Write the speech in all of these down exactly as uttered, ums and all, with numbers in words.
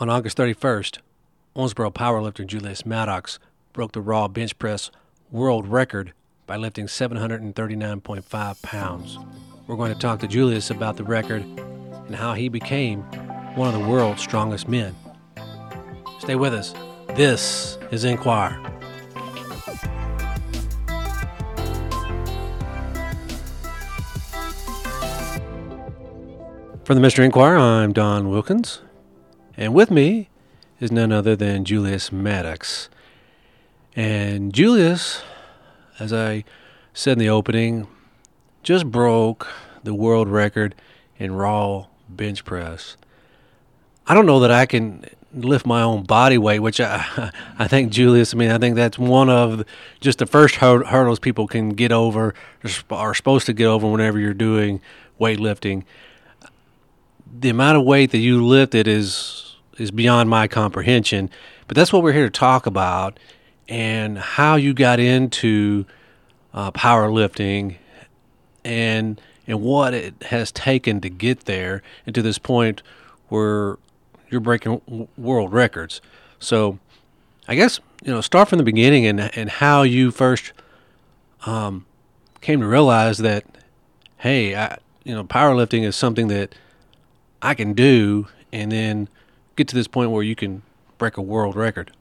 On August thirty-first, Owensboro powerlifter Julius Maddox broke the raw bench press world record by lifting seven hundred thirty-nine point five pounds. We're going to talk to Julius about the record and how he became one of the world's strongest men. Stay with us. This is Inquire. From the Mister Inquirer, I'm Don Wilkins, and with me is none other than Julius Maddox. And Julius, as I said in the opening, just broke the world record in raw bench press. I don't know that I can lift my own body weight, which I, I think Julius, I mean, I think that's one of just the first hurdles people can get over, or are supposed to get over whenever you're doing weightlifting. The amount of weight that you lifted is is beyond my comprehension, but that's what we're here to talk about, and how you got into uh, powerlifting, and and what it has taken to get there and to this point where you're breaking w- world records. So, I guess you know start from the beginning and and how you first um, came to realize that hey, I, you know, powerlifting is something that I can do, and then get to this point where you can break a world record.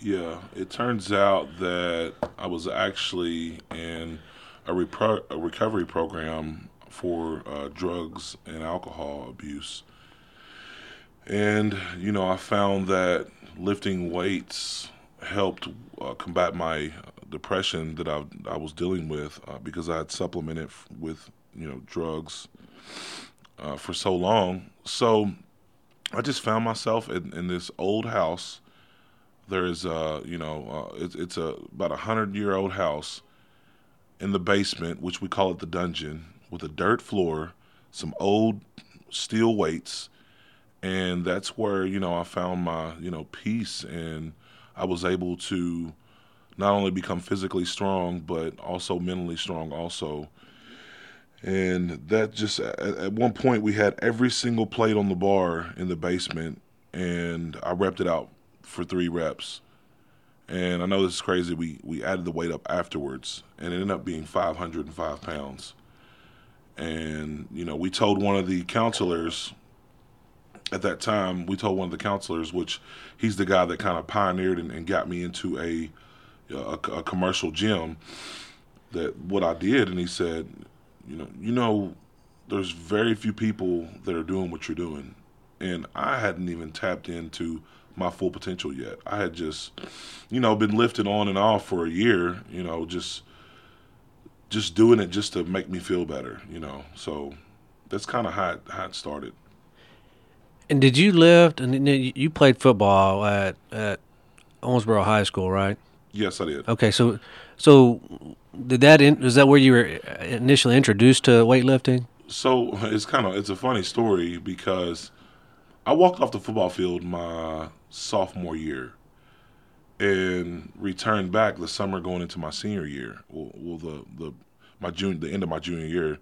Yeah, it turns out that I was actually in a, repro- a recovery program for uh, drugs and alcohol abuse. And, you know, I found that lifting weights helped uh, combat my depression that I, I was dealing with uh, because I had supplemented f- with, you know, drugs Uh, for so long. So I just found myself in, in this old house. There is a, you know, uh, it, it's a about a hundred-year-old house in the basement, which we call it the dungeon, with a dirt floor, some old steel weights, and that's where, you know, I found my, you know, peace, and I was able to not only become physically strong, but also mentally strong also. And that just, at one point, we had every single plate on the bar in the basement, and I repped it out for three reps. And I know this is crazy. We we added the weight up afterwards, and it ended up being five hundred five pounds. And, you know, we told one of the counselors at that time, we told one of the counselors, which he's the guy that kind of pioneered and, and got me into a, a, a commercial gym, that what I did, and he said, You know, you know, there's very few people that are doing what you're doing. And I hadn't even tapped into my full potential yet. I had just, you know, been lifted on and off for a year, you know, just just doing it just to make me feel better, you know. So that's kind of how it, how it started. And did you lift, and you played football at, at Owensboro High School, right? Yes, I did. Okay, so so did that in, was that where you were initially introduced to weightlifting? So it's kind of it's a funny story because I walked off the football field my sophomore year and returned back the summer going into my senior year, well, well the the my junior the end of my junior year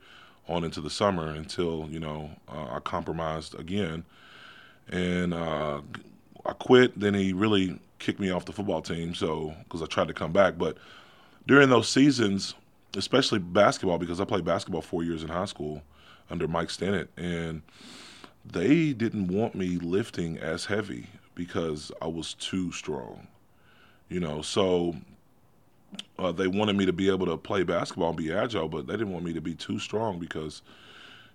on into the summer until you know uh, I compromised again and uh, I quit. Then he really kicked me off the football team, so because I tried to come back. But during those seasons, especially basketball, because I played basketball four years in high school under Mike Stennett, and they didn't want me lifting as heavy because I was too strong, you know. So uh, they wanted me to be able to play basketball and be agile, but they didn't want me to be too strong because,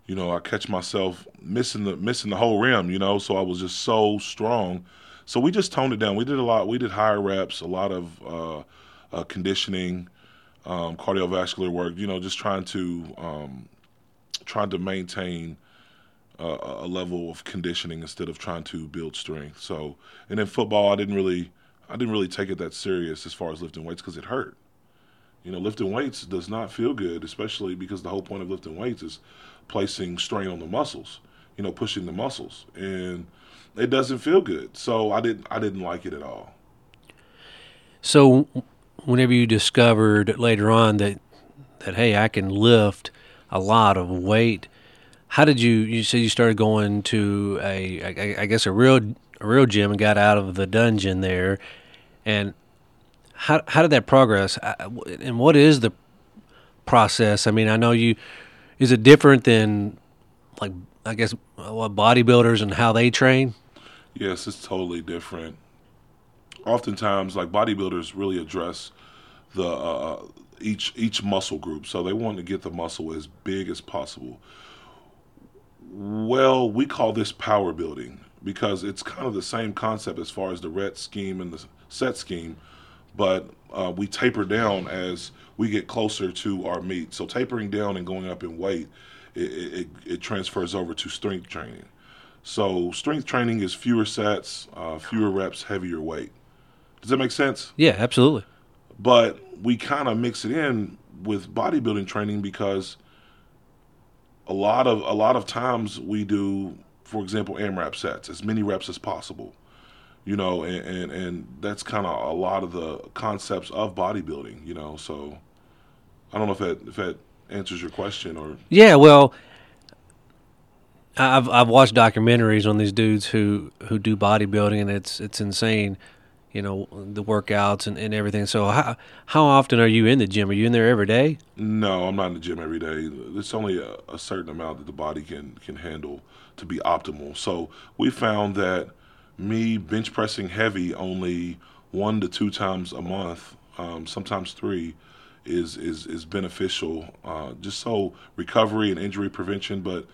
you know, I catch myself missing the missing the whole rim, you know. So I was just so strong. So we just toned it down. We did a lot. We did higher reps, a lot of uh, uh, conditioning, um, cardiovascular work. You know, just trying to um, trying to maintain uh, a level of conditioning instead of trying to build strength. So, and in football, I didn't really I didn't really take it that serious as far as lifting weights because it hurt. You know, lifting weights does not feel good, especially because the whole point of lifting weights is placing strain on the muscles. You know, pushing the muscles, and it doesn't feel good. So I didn't I didn't like it at all. So whenever you discovered later on that, that hey, I can lift a lot of weight, how did you, you said you started going to a, I, I guess a real, a real gym and got out of the dungeon there. And how, how did that progress? And what is the process? I mean, I know you, is it different than like, I guess, what bodybuilders and how they train? Yes, it's totally different. Oftentimes, like bodybuilders really address the uh, each each muscle group, so they want to get the muscle as big as possible. Well, we call this power building because it's kind of the same concept as far as the rep scheme and the set scheme, but uh, we taper down as we get closer to our meet. So tapering down and going up in weight, it, it, it transfers over to strength training. So strength training is fewer sets, uh, fewer reps, heavier weight. Does that make sense? Yeah, absolutely. But we kind of mix it in with bodybuilding training because a lot of a lot of times we do, for example, AMRAP sets, as many reps as possible. You know, and, and, and that's kind of a lot of the concepts of bodybuilding, you know. So I don't know if that, if that answers your question or... Yeah, well... I've I've watched documentaries on these dudes who, who do bodybuilding, and it's it's insane, you know, the workouts and, and everything. So how how often are you in the gym? Are you in there every day? No, I'm not in the gym every day. It's only a, a certain amount that the body can, can handle to be optimal. So we found that me bench pressing heavy only one to two times a month, um, sometimes three, is is, is beneficial, uh, just so recovery and injury prevention, but...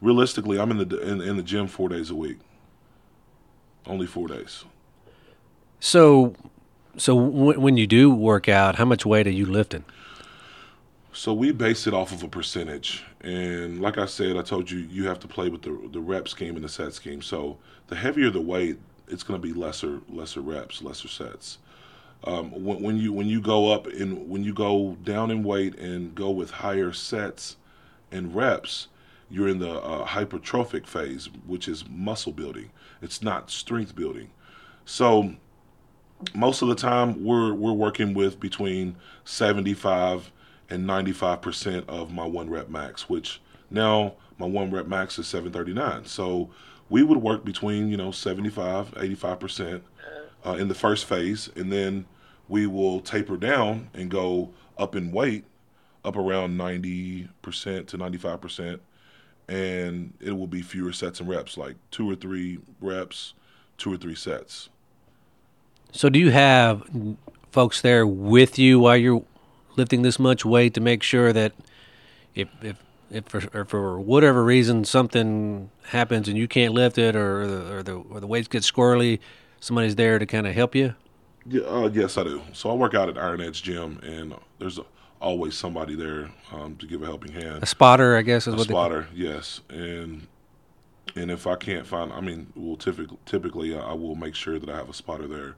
Realistically, I'm in the in, in the gym four days a week. Only four days. So, so w- when you do work out, how much weight are you lifting? So we base it off of a percentage, and like I said, I told you you have to play with the the rep scheme and the set scheme. So the heavier the weight, it's going to be lesser lesser reps, lesser sets. Um, when, when you when you go up in when you go down in weight and go with higher sets and reps, you're in the uh, hypertrophic phase, which is muscle building. It's not strength building. So most of the time we're we're working with between seventy-five and ninety-five percent of my one rep max, which now my one rep max is seven thirty-nine. So we would work between, you know, seventy-five, eighty-five percent uh, in the first phase, and then we will taper down and go up in weight, up around ninety percent to ninety-five percent. And it will be fewer sets and reps, like two or three reps, two or three sets. So do you have folks there with you while you're lifting this much weight to make sure that if if, if for, or for whatever reason something happens and you can't lift it or the or the, or the weights get squirrely, somebody's there to kind of help you? Yeah, uh, yes, I do. So I work out at Iron Edge Gym, and there's a always somebody there um, to give a helping hand. A spotter, I guess, is a what spotter, they... yes. And and if I can't find, I mean, well, typically, typically I will make sure that I have a spotter there.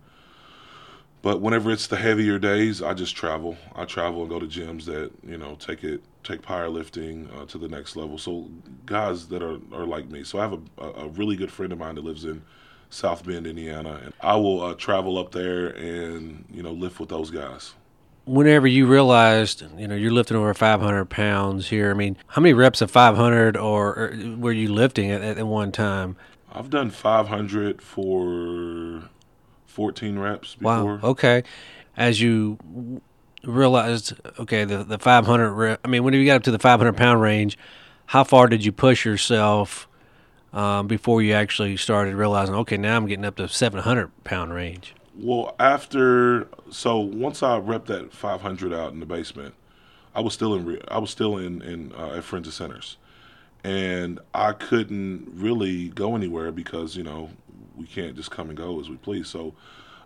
But whenever it's the heavier days, I just travel. I travel and go to gyms that, you know, take it, take powerlifting uh, to the next level. So guys that are, are like me. So I have a, a really good friend of mine that lives in South Bend, Indiana, and I will uh, travel up there and, you know, lift with those guys. Whenever you realized, you know, you're lifting over five hundred pounds here, I mean, how many reps of five hundred or, or were you lifting at, at one time? I've done five hundred for fourteen reps before. Wow, okay. As you realized, okay, the, the five hundred rep, I mean, when you got up to the five hundred pound range, how far did you push yourself um, before you actually started realizing, okay, now I'm getting up to seven hundred pound range? Well, after so once I repped that five hundred out in the basement, I was still in I was still in in uh, at Friends of Centers, and I couldn't really go anywhere because, you know, we can't just come and go as we please. So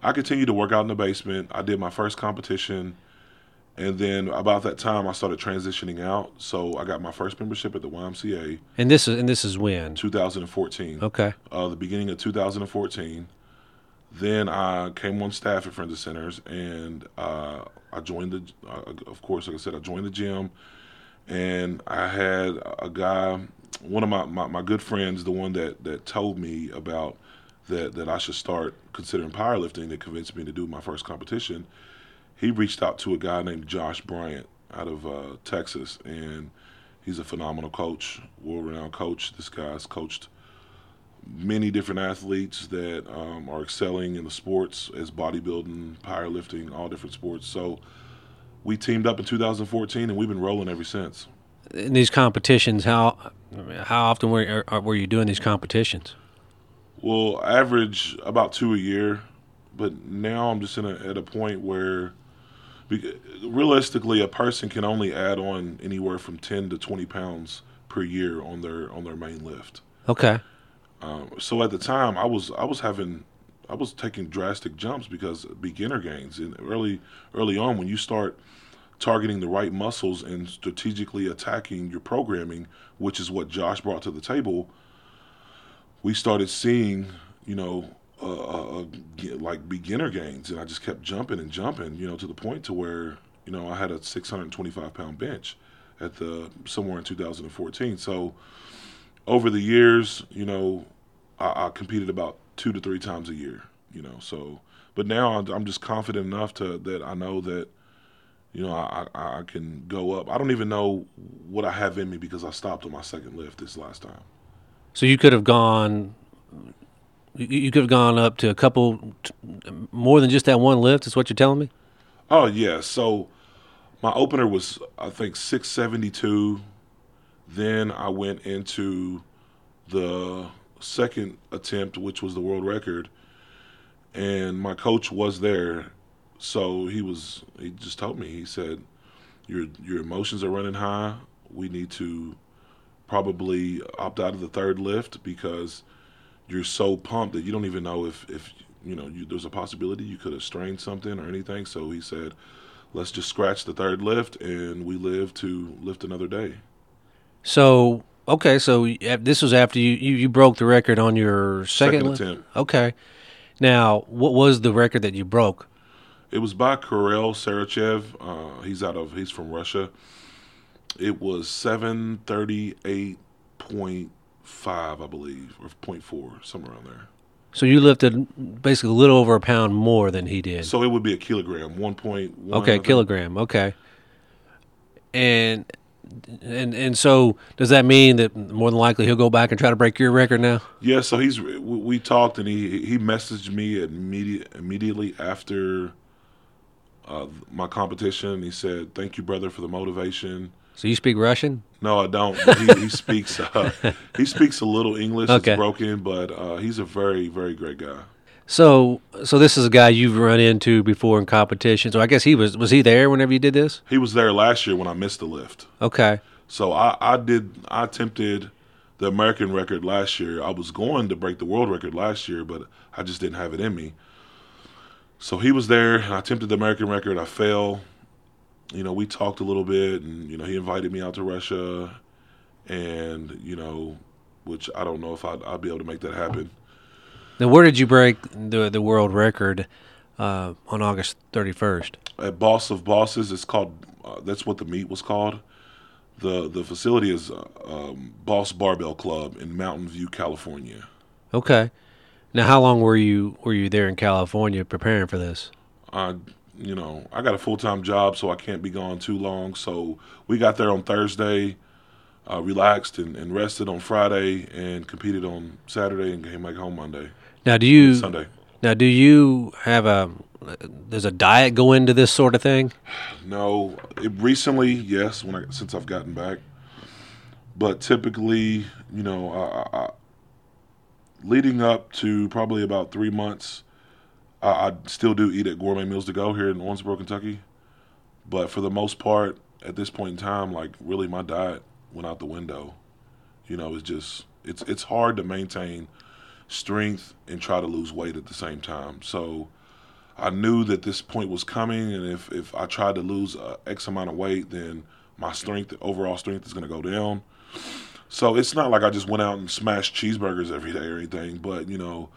I continued to work out in the basement. I did my first competition, and then about that time I started transitioning out. So I got my first membership at the Y M C A. And this is and this is when twenty fourteen. Okay, uh, the beginning of two thousand fourteen. Then I came on staff at Friends of Centers, and uh, I joined the, uh, of course, like I said, I joined the gym, and I had a guy, one of my, my, my good friends, the one that, that told me about that, that I should start considering powerlifting, that convinced me to do my first competition. He reached out to a guy named Josh Bryant out of uh, Texas, and He's a phenomenal coach, world-renowned coach. This guy's coached many different athletes that um, are excelling in the sports as bodybuilding, powerlifting, all different sports. So we teamed up in two thousand fourteen, and we've been rolling ever since. In these competitions, how how often were were you doing these competitions? Well, average about two a year, but now I'm just in a, at a point where realistically a person can only add on anywhere from ten to twenty pounds per year on their on their main lift. Okay. Um, so at the time, I was I was having I was taking drastic jumps because beginner gains, and early early on when you start targeting the right muscles and strategically attacking your programming, which is what Josh brought to the table, we started seeing, you know, uh, uh, like beginner gains, and I just kept jumping and jumping, you know, to the point to where, you know, I had a six hundred twenty-five pound bench at the somewhere in two thousand fourteen. So over the years, you know, I, I competed about two to three times a year, you know. So, but now I'm just confident enough to that I know that, you know, I, I can go up. I don't even know what I have in me because I stopped on my second lift this last time. So you could have gone, you could have gone up to a couple, more than just that one lift is what you're telling me? Oh, yeah. So my opener was, I think, six seventy-two. Then I went into the second attempt, which was the world record, and my coach was there. So he was, he just told me, he said, your your emotions are running high. We need to probably opt out of the third lift because you're so pumped that you don't even know if, if you know, you, there's a possibility you could have strained something or anything. So he said, let's just scratch the third lift and we live to lift another day. So, okay, so this was after you, you, you broke the record on your second, second lift? Attempt. Okay. Now, what was the record that you broke? It was by Karel Sarachev. Uh, he's out of he's from Russia. It was seven thirty eight point five, I believe, or point four, somewhere around there. So you lifted basically a little over a pound more than he did. So it would be a kilogram, one point one. Okay, kilogram. Okay. And and and so does that mean that more than likely he'll go back and try to break your record now? Yeah. So he's we talked and he he messaged me immediate, immediately after. Uh, my competition. He said, "Thank you, brother, for the motivation." So you speak Russian? No, I don't. He, he speaks. Uh, he speaks a little English. Okay. It's broken, but uh, he's a very, very great guy. So, so this is a guy you've run into before in competition. So I guess he was was he there whenever you did this? He was there last year when I missed the lift. Okay. So I, I did. I attempted the American record last year. I was going to break the world record last year, but I just didn't have it in me. So he was there, and I attempted the American record. I fell. You know, we talked a little bit, and, you know, he invited me out to Russia, and, you know, which I don't know if I'd, I'd be able to make that happen. Now, where did you break the the world record uh, on August thirty-first? At Boss of Bosses. It's called uh, – that's what the meet was called. The, the facility is uh, um, Boss Barbell Club in Mountain View, California. Okay. Now, how long were you were you there in California preparing for this? Uh, you know, I got a full-time job, so I can't be gone too long. So we got there on Thursday, uh, relaxed and, and rested on Friday, and competed on Saturday and came back home Monday. Now, do you Sunday? Now, do you have a does a diet go into this sort of thing? No, it, recently, yes, when I, since I've gotten back, but typically, you know, I. I leading up to probably about three months, I, I still do eat at Gourmet Meals to Go here in Owensboro, Kentucky. But for the most part, at this point in time, like really my diet went out the window. You know, it's just, it's it's hard to maintain strength and try to lose weight at the same time. So I knew that this point was coming, and if, if I tried to lose uh, X amount of weight, then my strength, overall strength is going to go down. So it's not like I just went out and smashed cheeseburgers every day or anything, but, you know,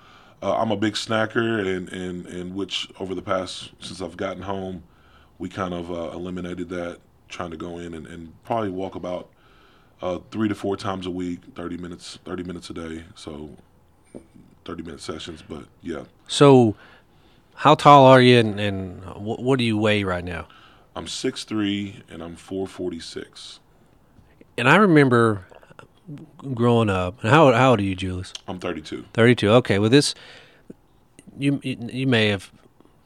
uh, I'm a big snacker, and, and, and which over the past, since I've gotten home, we kind of uh, eliminated that, trying to go in and, and probably walk about uh, three to four times a week, thirty minutes a day, so thirty-minute sessions, but yeah. So how tall are you, and, and what do you weigh right now? I'm six three, and I'm four forty-six. and I remember growing up. And how how old are you, Julius? I'm thirty-two. thirty-two. Okay. Well, this you you may have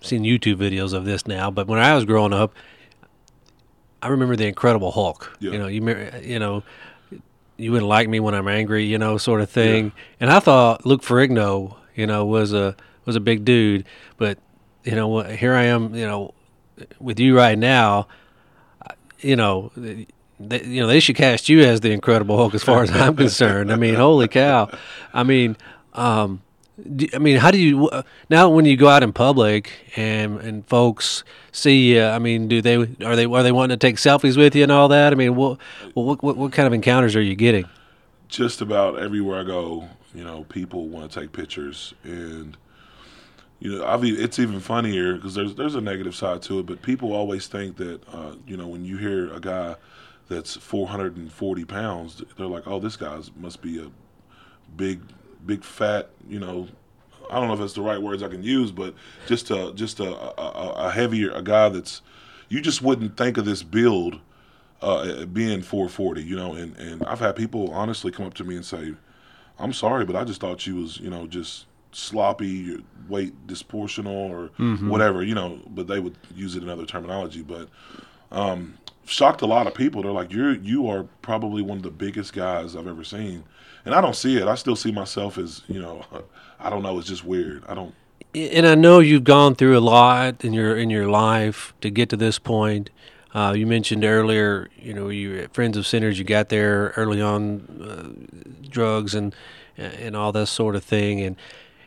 seen YouTube videos of this now, but when I was growing up, I remember the Incredible Hulk. Yeah. You know, you you know, you wouldn't like me when I'm angry, you know, sort of thing. Yeah. And I thought Luke Ferrigno, you know, was a was a big dude, but you know, here I am, you know, with you right now, you know. They, you know, they should cast you as the Incredible Hulk, as far as I'm concerned. I mean, holy cow! I mean, um, do, I mean, how do you uh, now when you go out in public and and folks see you? I mean, do they are they are they wanting to take selfies with you and all that? I mean, what what what, what kind of encounters are you getting? Just about everywhere I go, you know, people want to take pictures, and you know, I've, it's even funnier because there's there's a negative side to it, but people always think that uh, you know, when you hear a guy that's four hundred forty pounds, they're like, oh, this guy's must be a big, big fat, you know, I don't know if that's the right words I can use, but just a, just a, a, a heavier, a guy that's, you just wouldn't think of this build uh, being four forty, you know, and, and I've had people honestly come up to me and say, I'm sorry, but I just thought you was, you know, just sloppy, weight disproportional or mm-hmm. whatever, you know, but they would use it in other terminology, but um shocked a lot of people. They're like, you're you are probably one of the biggest guys I've ever seen, and I don't see it. I still see myself as, you know, I don't know, it's just weird. I don't and I know you've gone through a lot in your in your life to get to this point. Uh you mentioned earlier, you know, you at Friends of Centers, you got there early on, uh, drugs and and all that sort of thing, and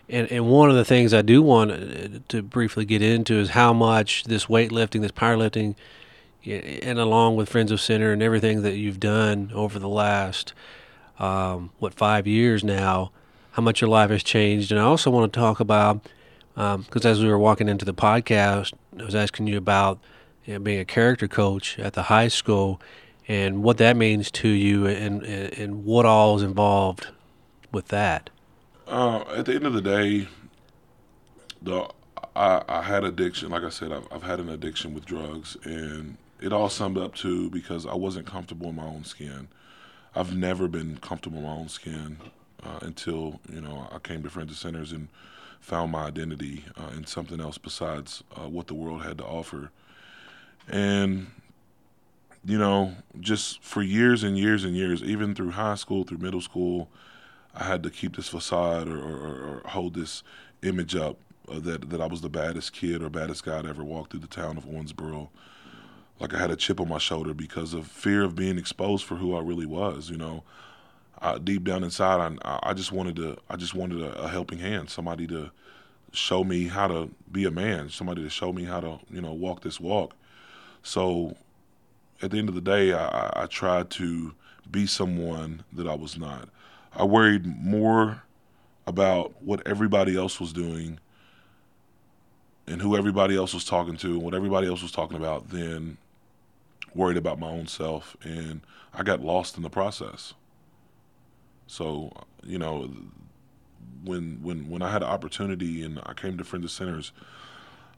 And and one of the things I do want to briefly get into is how much this weightlifting, this powerlifting, and along with Friends of Center and everything that you've done over the last, um, what, five years now, how much your life has changed. And I also want to talk about, because um, as we were walking into the podcast, I was asking you about, you know, being a character coach at the high school and what that means to you and, and, and what all is involved with that. Uh, at the end of the day, the I, I had addiction. Like I said, I've, I've had an addiction with drugs, and it all summed up to because I wasn't comfortable in my own skin. I've never been comfortable in my own skin uh, until, you know, I came to Friends of Centers and found my identity uh, in something else besides uh, what the world had to offer. And, you know, just for years and years and years, even through high school, through middle school, I had to keep this facade or, or, or hold this image up that that I was the baddest kid or baddest guy to ever walk through the town of Owensboro. Like I had a chip on my shoulder because of fear of being exposed for who I really was. You know, I, deep down inside, I, I just wanted to. I just wanted a, a helping hand, somebody to show me how to be a man, somebody to show me how to, you know, walk this walk. So, at the end of the day, I, I tried to be someone that I was not. I worried more about what everybody else was doing and who everybody else was talking to and what everybody else was talking about than worried about my own self. And I got lost in the process. So, you know, when when when I had an opportunity and I came to Friends of Centers,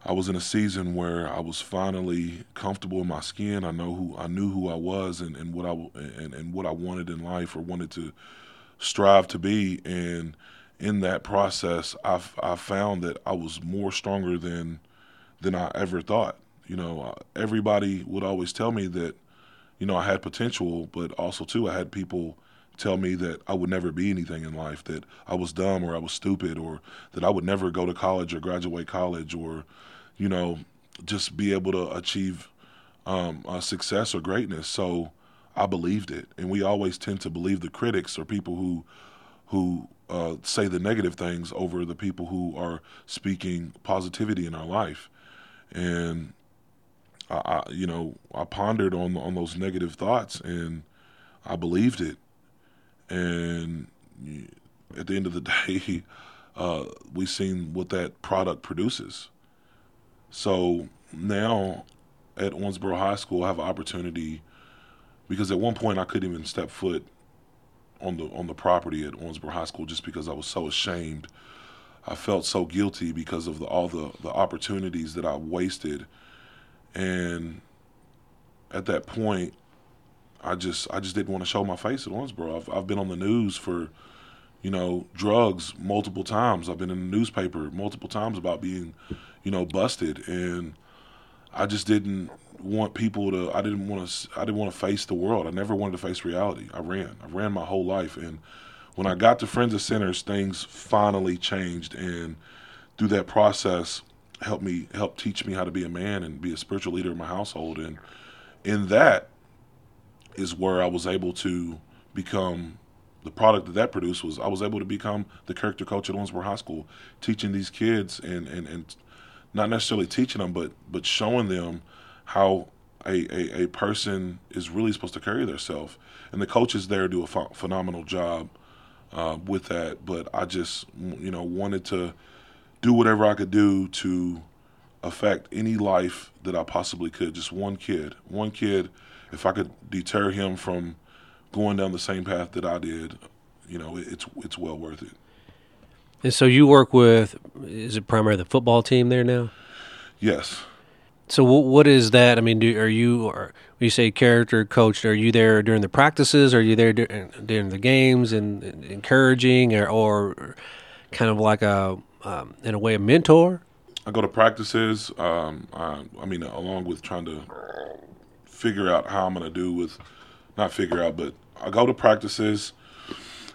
I was in a season where I was finally comfortable in my skin. I know who I knew who I was and, and what I and, and what I wanted in life or wanted to strive to be, and in that process I've, I found that I was more stronger than than I ever thought. You know, everybody would always tell me that, you know, I had potential, but also too I had people tell me that I would never be anything in life, that I was dumb or I was stupid or that I would never go to college or graduate college or, you know, just be able to achieve um, uh, success or greatness. So I believed it, and we always tend to believe the critics or people who who uh, say the negative things over the people who are speaking positivity in our life. And I, I you know, I pondered on on those negative thoughts, and I believed it. And at the end of the day, uh, we've seen what that product produces. So now, at Owensboro High School, I have an opportunity. Because at one point I couldn't even step foot on the on the property at Owensboro High School just because I was so ashamed. I felt so guilty because of the, all the, the opportunities that I wasted. And at that point, I just I just didn't want to show my face at Owensboro. I've, I've been on the news for, you know, drugs multiple times. I've been in the newspaper multiple times about being, you know, busted, and I just didn't want people to. I didn't want to. I didn't want to face the world. I never wanted to face reality. I ran. I ran my whole life, and when I got to Friends of Centers, things finally changed, and through that process, helped me helped teach me how to be a man and be a spiritual leader in my household, and in that is where I was able to become the product that that produced was I was able to become the character coach at Owensboro High School, teaching these kids and, and, and not necessarily teaching them, but but showing them how a, a, a person is really supposed to carry themselves. And the coaches there do a ph- phenomenal job uh, with that. But I just, you know, wanted to do whatever I could do to affect any life that I possibly could. Just one kid, one kid. If I could deter him from going down the same path that I did, you know, it's it's well worth it. And so you work with, is it primarily the football team there now? Yes. So what is that? I mean, do, are you, are, when you say character coach, are you there during the practices? Are you there during the games and encouraging or, or kind of like a, um, in a way, a mentor? I go to practices. Um, I, I mean, along with trying to figure out how I'm going to do with, not figure out, but I go to practices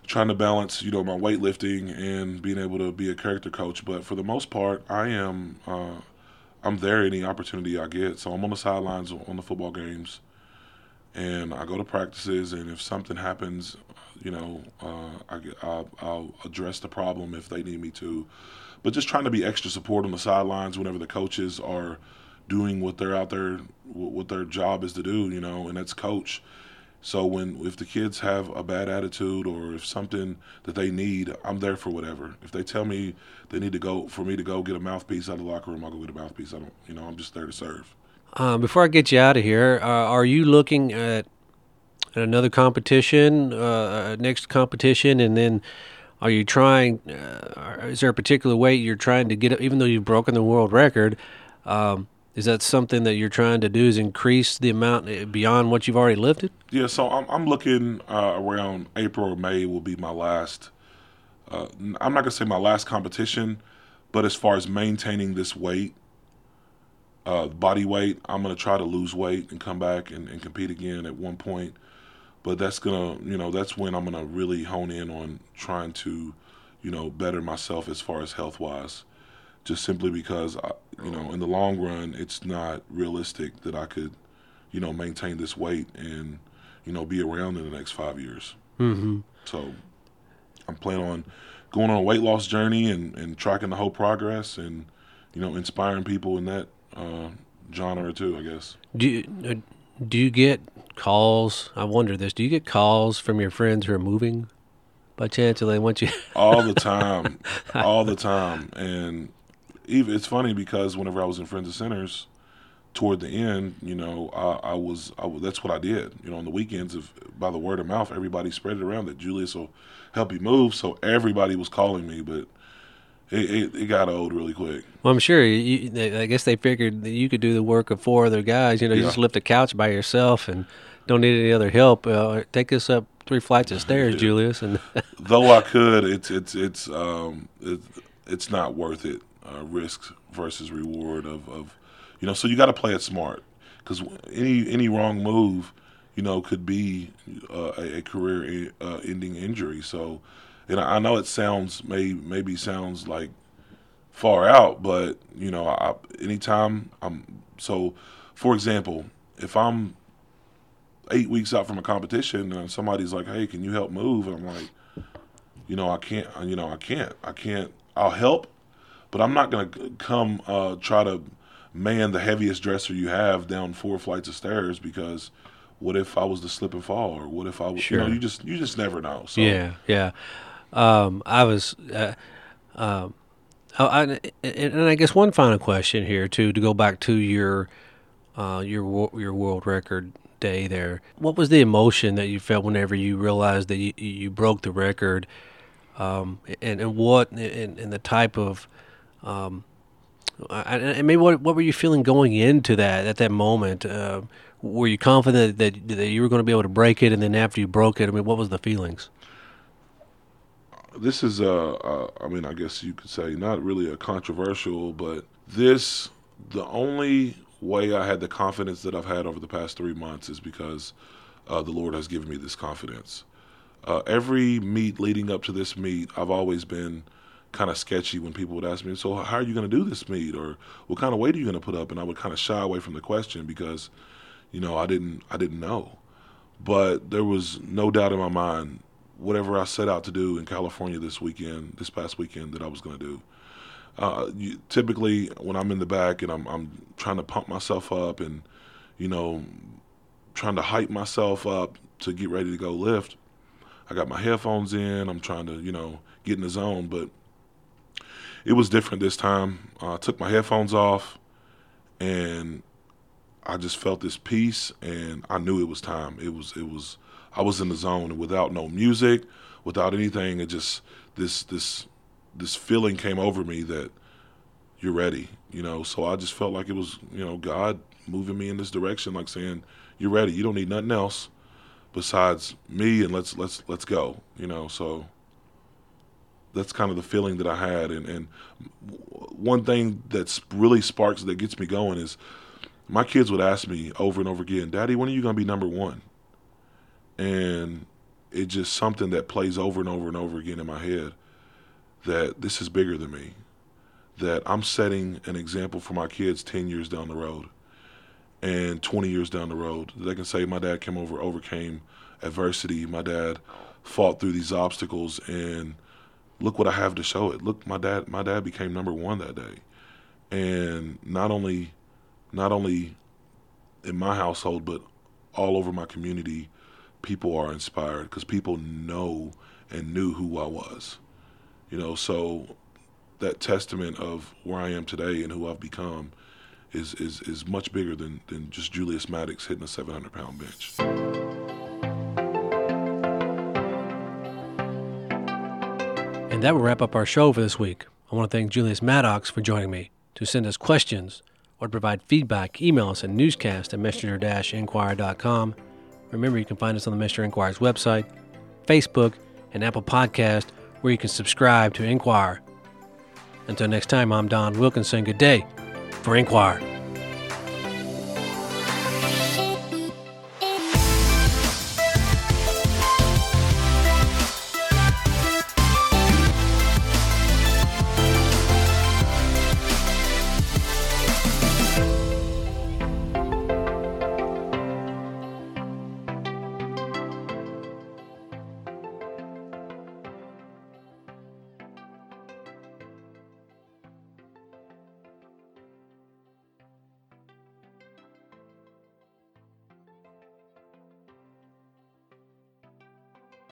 trying to balance, you know, my weightlifting and being able to be a character coach. But for the most part, I am, uh, I'm there any opportunity I get. So I'm on the sidelines on the football games and I go to practices, and if something happens, you know, uh, I, I, I'll address the problem if they need me to. But just trying to be extra support on the sidelines whenever the coaches are doing what they're out there, what their job is to do, you know, and that's coach. So when, if the kids have a bad attitude or if something that they need, I'm there for whatever. If they tell me they need to go, for me to go get a mouthpiece out of the locker room, I'll go get a mouthpiece. I don't, you know, I'm just there to serve. Um, before I get you out of here, uh, are you looking at another competition, uh, next competition, and then are you trying, uh, is there a particular weight you're trying to get up, even though you've broken the world record, um, is that something that you're trying to do is increase the amount beyond what you've already lifted? Yeah, so I'm, I'm looking uh, around April or May will be my last, uh, I'm not going to say my last competition, but as far as maintaining this weight, uh, body weight, I'm going to try to lose weight and come back and, and compete again at one point. But that's going to, you know, that's when I'm going to really hone in on trying to, you know, better myself as far as health-wise. Just simply because, you know, in the long run, it's not realistic that I could, you know, maintain this weight and, you know, be around in the next five years. Mm-hmm. So I'm planning on going on a weight loss journey and, and tracking the whole progress and, you know, inspiring people in that uh, genre too, I guess. Do you, do you get calls? I wonder this. Do you get calls from your friends who are moving by chance? Or they want you? All the time. All the time. And even, it's funny because whenever I was in Friends of Centers, toward the end, you know, I, I was I, that's what I did. You know, on the weekends, if, by the word of mouth, everybody spread it around that Julius will help you move. So everybody was calling me, but it, it, it got old really quick. Well, I'm sure. You, I guess they figured that you could do the work of four other guys. You know, you yeah. just lift a couch by yourself and don't need any other help. Uh, take us up three flights of stairs, yeah. Julius. And though I could, it's it's it's um it, it's not worth it. Uh, risk versus reward of, of, you know, so you got to play it smart because any any wrong move, you know, could be uh, a, a career-ending uh, injury. So, and I know it sounds may maybe sounds like far out, but you know, I, anytime I'm so, for example, if I'm eight weeks out from a competition and somebody's like, "Hey, can you help move?" and I'm like, you know, I can't. You know, I can't. I can't. I'll help. But I'm not going to come uh, try to man the heaviest dresser you have down four flights of stairs because what if I was to slip and fall or what if I was, sure. you know, you just, you just never know. So. Yeah, yeah. Um, I was, uh, um, I, I, and I guess one final question here too, to go back to your, uh, your, your world record day there. What was the emotion that you felt whenever you realized that you, you broke the record? Um, and, and what, and, and the type of, Um, And maybe what what were you feeling going into that at that moment? Uh, were you confident that, that you were going to be able to break it? And then after you broke it, I mean, what was the feelings? This is a, a I mean, I guess you could say not really a controversial, but this, the only way I had the confidence that I've had over the past three months is because uh, the Lord has given me this confidence. Uh, every meet leading up to this meet, I've always been kind of sketchy when people would ask me, so how are you going to do this meet, or what kind of weight are you going to put up? And I would kind of shy away from the question because, you know, I didn't, I didn't know. But there was no doubt in my mind, whatever I set out to do in California this weekend, this past weekend, that I was going to do. Uh, you, typically, when I'm in the back and I'm, I'm trying to pump myself up and, you know, trying to hype myself up to get ready to go lift, I got my headphones in. I'm trying to, you know, get in the zone, but it was different this time. Uh, I took my headphones off, and I just felt this peace, and I knew it was time. It was, it was. I was in the zone, and without no music, without anything, it just this, this, this feeling came over me that you're ready, you know. So I just felt like it was, you know, God moving me in this direction, like saying, "You're ready. You don't need nothing else besides me, and let's let's let's go," you know. So that's kind of the feeling that I had. And, and one thing that's really sparks, that gets me going, is my kids would ask me over and over again, "Daddy, when are you going to be number one?" And it's just something that plays over and over and over again in my head, that this is bigger than me, that I'm setting an example for my kids ten years down the road and twenty years down the road. They can say, my dad came over, overcame adversity. My dad fought through these obstacles, and look what I have to show it. Look, my dad, my dad became number one that day. And not only, not only in my household, but all over my community, people are inspired because people know and knew who I was, you know. So that testament of where I am today and who I've become is, is, is much bigger than, than just Julius Maddox hitting a seven hundred pound bench. And that will wrap up our show for this week. I want to thank Julius Maddox for joining me. To send us questions or to provide feedback, email us at newscast at messenger dash enquirer dot com. Remember, you can find us on the Messenger Enquirer's website, Facebook, and Apple Podcast, where you can subscribe to Enquirer. Until next time, I'm Don Wilkinson. Good day for Enquirer.